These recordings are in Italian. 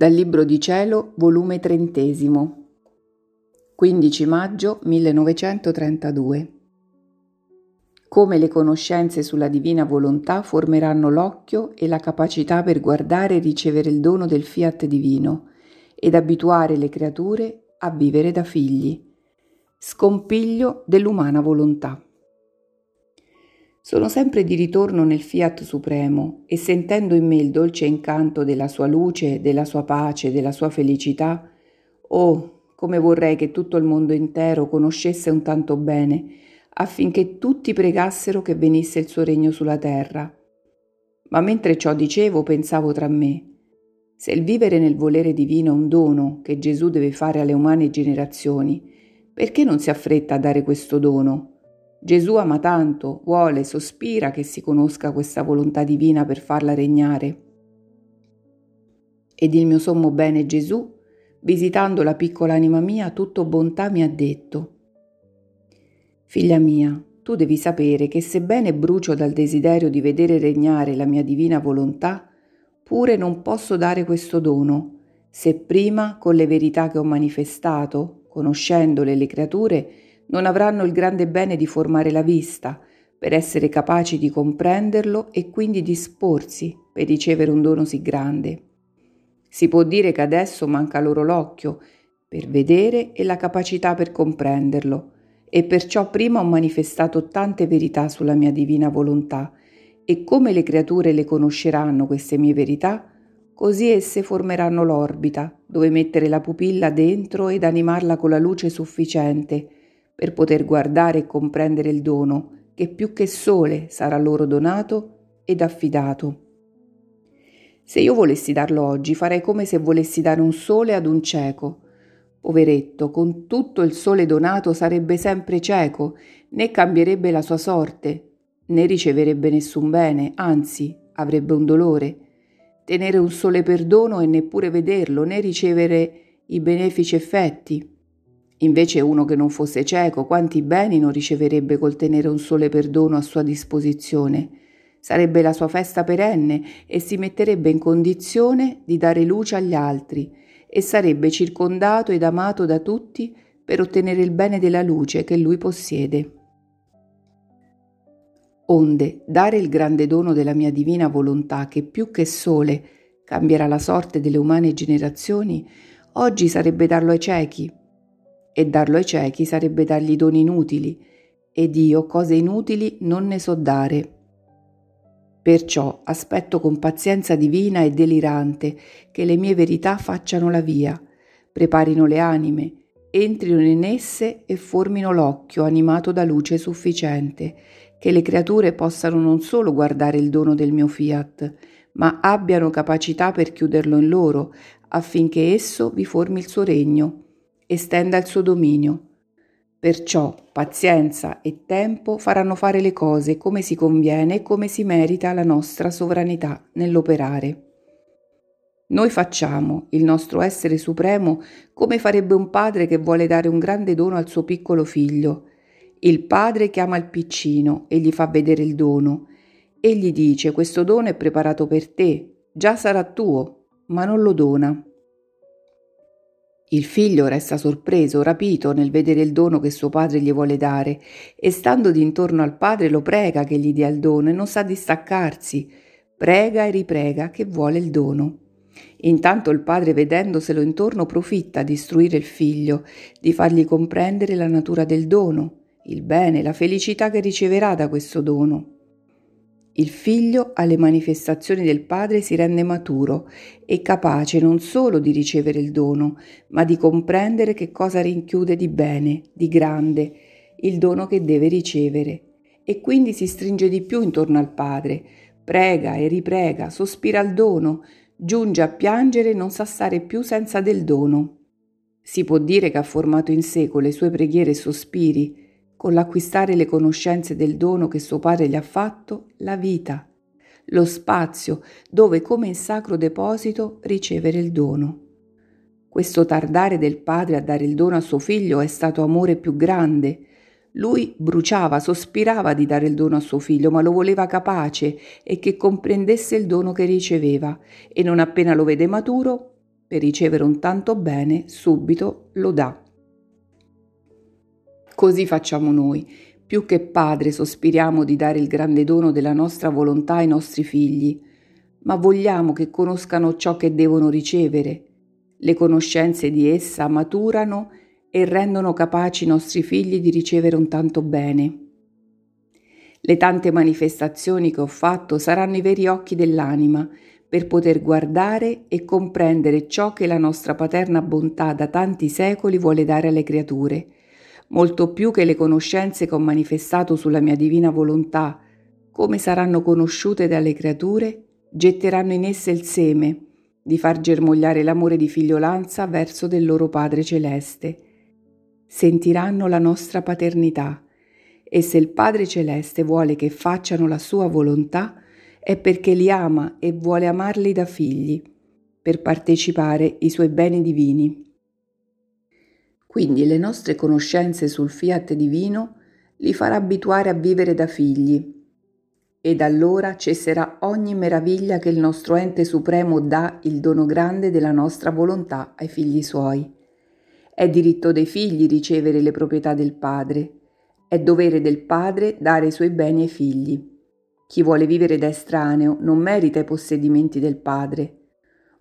Dal libro di Cielo, volume 30, 15 maggio 1932. Come le conoscenze sulla divina volontà formeranno l'occhio e la capacità per guardare e ricevere il dono del Fiat Divino ed abituare le creature a vivere da figli. Scompiglio dell'umana volontà. Sono sempre di ritorno nel Fiat Supremo e sentendo in me il dolce incanto della sua luce, della sua pace, della sua felicità, oh, come vorrei che tutto il mondo intero conoscesse un tanto bene, affinché tutti pregassero che venisse il suo regno sulla terra. Ma mentre ciò dicevo, pensavo tra me: se il vivere nel volere divino è un dono che Gesù deve fare alle umane generazioni, perché non si affretta a dare questo dono? Gesù ama tanto, vuole, sospira che si conosca questa volontà divina per farla regnare. Ed il mio sommo bene Gesù, visitando la piccola anima mia, tutto bontà mi ha detto: «Figlia mia, tu devi sapere che sebbene brucio dal desiderio di vedere regnare la mia divina volontà, pure non posso dare questo dono, se prima con le verità che ho manifestato, conoscendole le creature, non avranno il grande bene di formare la vista, per essere capaci di comprenderlo e quindi disporsi per ricevere un dono sì grande. Si può dire che adesso manca loro l'occhio per vedere e la capacità per comprenderlo, e perciò prima ho manifestato tante verità sulla mia divina volontà, e come le creature le conosceranno queste mie verità, così esse formeranno l'orbita, dove mettere la pupilla dentro ed animarla con la luce sufficiente, per poter guardare e comprendere il dono, che più che sole sarà loro donato ed affidato. Se io volessi darlo oggi, farei come se volessi dare un sole ad un cieco. Poveretto, con tutto il sole donato sarebbe sempre cieco, né cambierebbe la sua sorte, né riceverebbe nessun bene, anzi, avrebbe un dolore. Tenere un sole per dono e neppure vederlo, né ricevere i benefici effetti. Invece uno che non fosse cieco, quanti beni non riceverebbe col tenere un sole per dono a sua disposizione? Sarebbe la sua festa perenne e si metterebbe in condizione di dare luce agli altri e sarebbe circondato ed amato da tutti per ottenere il bene della luce che lui possiede. Onde, dare il grande dono della mia divina volontà che più che sole cambierà la sorte delle umane generazioni, oggi sarebbe darlo ai ciechi, e darlo ai ciechi sarebbe dargli doni inutili, ed io cose inutili non ne so dare. Perciò aspetto con pazienza divina e delirante che le mie verità facciano la via, preparino le anime, entrino in esse e formino l'occhio animato da luce sufficiente, che le creature possano non solo guardare il dono del mio Fiat, ma abbiano capacità per chiuderlo in loro, affinché esso vi formi il suo regno, estenda il suo dominio. Perciò pazienza e tempo faranno fare le cose come si conviene e come si merita la nostra sovranità nell'operare. Noi facciamo il nostro essere supremo come farebbe un padre che vuole dare un grande dono al suo piccolo figlio. Il padre chiama il piccino e gli fa vedere il dono e gli dice: questo dono è preparato per te, già sarà tuo, ma non lo dona. Il figlio resta sorpreso, rapito nel vedere il dono che suo padre gli vuole dare e stando d'intorno al padre lo prega che gli dia il dono e non sa distaccarsi, prega e riprega che vuole il dono. Intanto il padre vedendoselo intorno profitta di istruire il figlio, di fargli comprendere la natura del dono, il bene, la felicità che riceverà da questo dono. Il figlio alle manifestazioni del padre si rende maturo e capace non solo di ricevere il dono, ma di comprendere che cosa rinchiude di bene, di grande, il dono che deve ricevere. E quindi si stringe di più intorno al padre, prega e riprega, sospira il dono, giunge a piangere e non sa stare più senza del dono. Si può dire che ha formato in sé con le sue preghiere e sospiri, con l'acquistare le conoscenze del dono che suo padre gli ha fatto, la vita, lo spazio dove come in sacro deposito ricevere il dono. Questo tardare del padre a dare il dono a suo figlio è stato amore più grande. Lui bruciava, sospirava di dare il dono a suo figlio, ma lo voleva capace e che comprendesse il dono che riceveva e non appena lo vede maturo, per ricevere un tanto bene subito lo dà. Così facciamo noi. Più che padre sospiriamo di dare il grande dono della nostra volontà ai nostri figli, ma vogliamo che conoscano ciò che devono ricevere. Le conoscenze di essa maturano e rendono capaci i nostri figli di ricevere un tanto bene. Le tante manifestazioni che ho fatto saranno i veri occhi dell'anima per poter guardare e comprendere ciò che la nostra paterna bontà da tanti secoli vuole dare alle creature, molto più che le conoscenze che ho manifestato sulla mia divina volontà. Come saranno conosciute dalle creature, getteranno in esse il seme di far germogliare l'amore di figliolanza verso del loro Padre Celeste. Sentiranno la nostra paternità, e se il Padre Celeste vuole che facciano la sua volontà è perché li ama e vuole amarli da figli, per partecipare i suoi beni divini. Quindi le nostre conoscenze sul Fiat Divino li farà abituare a vivere da figli, ed allora cesserà ogni meraviglia che il nostro ente supremo dà il dono grande della nostra volontà ai figli suoi. È diritto dei figli ricevere le proprietà del padre, è dovere del padre dare i suoi beni ai figli. Chi vuole vivere da estraneo non merita i possedimenti del padre,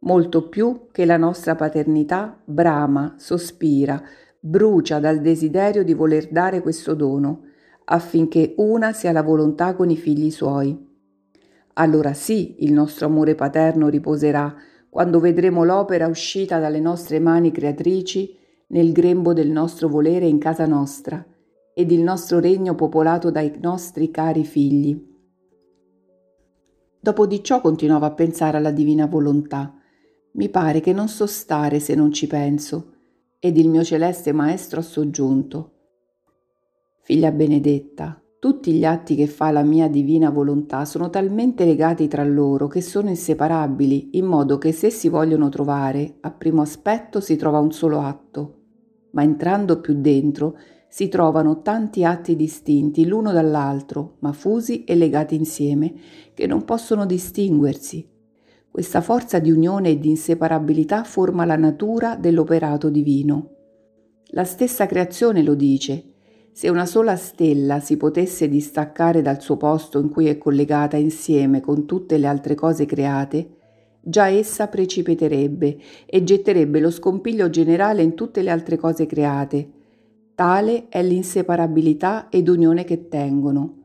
molto più che la nostra paternità brama, sospira, brucia dal desiderio di voler dare questo dono, affinché una sia la volontà con i figli suoi. Allora sì, il nostro amore paterno riposerà quando vedremo l'opera uscita dalle nostre mani creatrici nel grembo del nostro volere in casa nostra, ed il nostro regno popolato dai nostri cari figli. Dopo di ciò continuavo a pensare alla divina volontà. Mi pare che non so stare se non ci penso, ed il mio celeste maestro ha soggiunto: figlia benedetta, tutti gli atti che fa la mia divina volontà sono talmente legati tra loro che sono inseparabili, in modo che se si vogliono trovare, a primo aspetto si trova un solo atto, ma entrando più dentro si trovano tanti atti distinti l'uno dall'altro, ma fusi e legati insieme, che non possono distinguersi. Questa forza di unione e di inseparabilità forma la natura dell'operato divino. La stessa creazione lo dice. Se una sola stella si potesse distaccare dal suo posto in cui è collegata insieme con tutte le altre cose create, già essa precipiterebbe e getterebbe lo scompiglio generale in tutte le altre cose create. Tale è l'inseparabilità ed unione che tengono.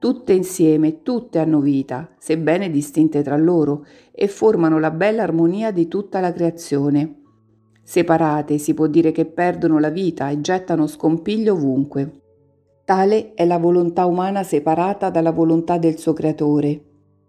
Tutte insieme, tutte hanno vita, sebbene distinte tra loro, e formano la bella armonia di tutta la creazione. Separate si può dire che perdono la vita e gettano scompiglio ovunque. Tale è la volontà umana separata dalla volontà del suo creatore.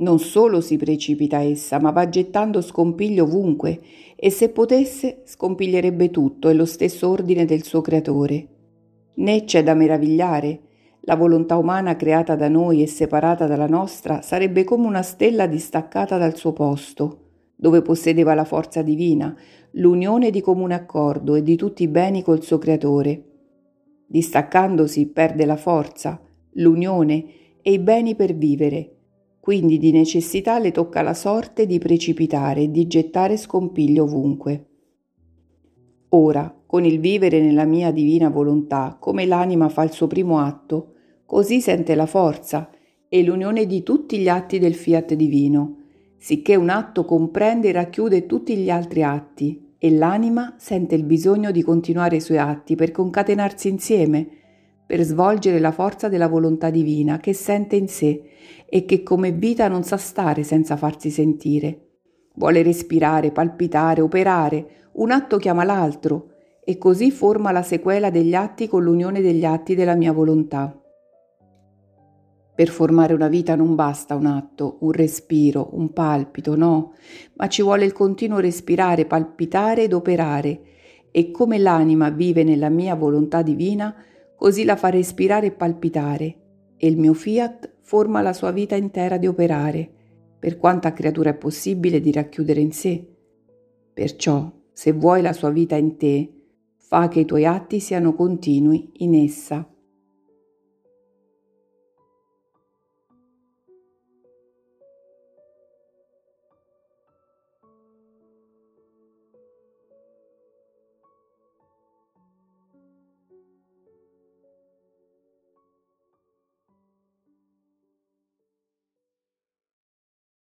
Non solo si precipita essa, ma va gettando scompiglio ovunque, e se potesse scompiglierebbe tutto e lo stesso ordine del suo creatore. Né c'è da meravigliare. La volontà umana creata da noi e separata dalla nostra sarebbe come una stella distaccata dal suo posto, dove possedeva la forza divina, l'unione di comune accordo e di tutti i beni col suo creatore. Distaccandosi perde la forza, l'unione e i beni per vivere, quindi di necessità le tocca la sorte di precipitare e di gettare scompiglio ovunque. Ora, con il vivere nella mia divina volontà, come l'anima fa il suo primo atto, così sente la forza e l'unione di tutti gli atti del Fiat Divino, sicché un atto comprende e racchiude tutti gli altri atti, e l'anima sente il bisogno di continuare i suoi atti per concatenarsi insieme, per svolgere la forza della volontà divina che sente in sé e che come vita non sa stare senza farsi sentire. Vuole respirare, palpitare, operare, un atto chiama l'altro, e così forma la sequela degli atti con l'unione degli atti della mia volontà. Per formare una vita non basta un atto, un respiro, un palpito, no, ma ci vuole il continuo respirare, palpitare ed operare, e come l'anima vive nella mia volontà divina, così la fa respirare e palpitare, e il mio Fiat forma la sua vita intera di operare, per quanta creatura è possibile di racchiudere in sé. Perciò, se vuoi la sua vita in te, fa che i tuoi atti siano continui in essa.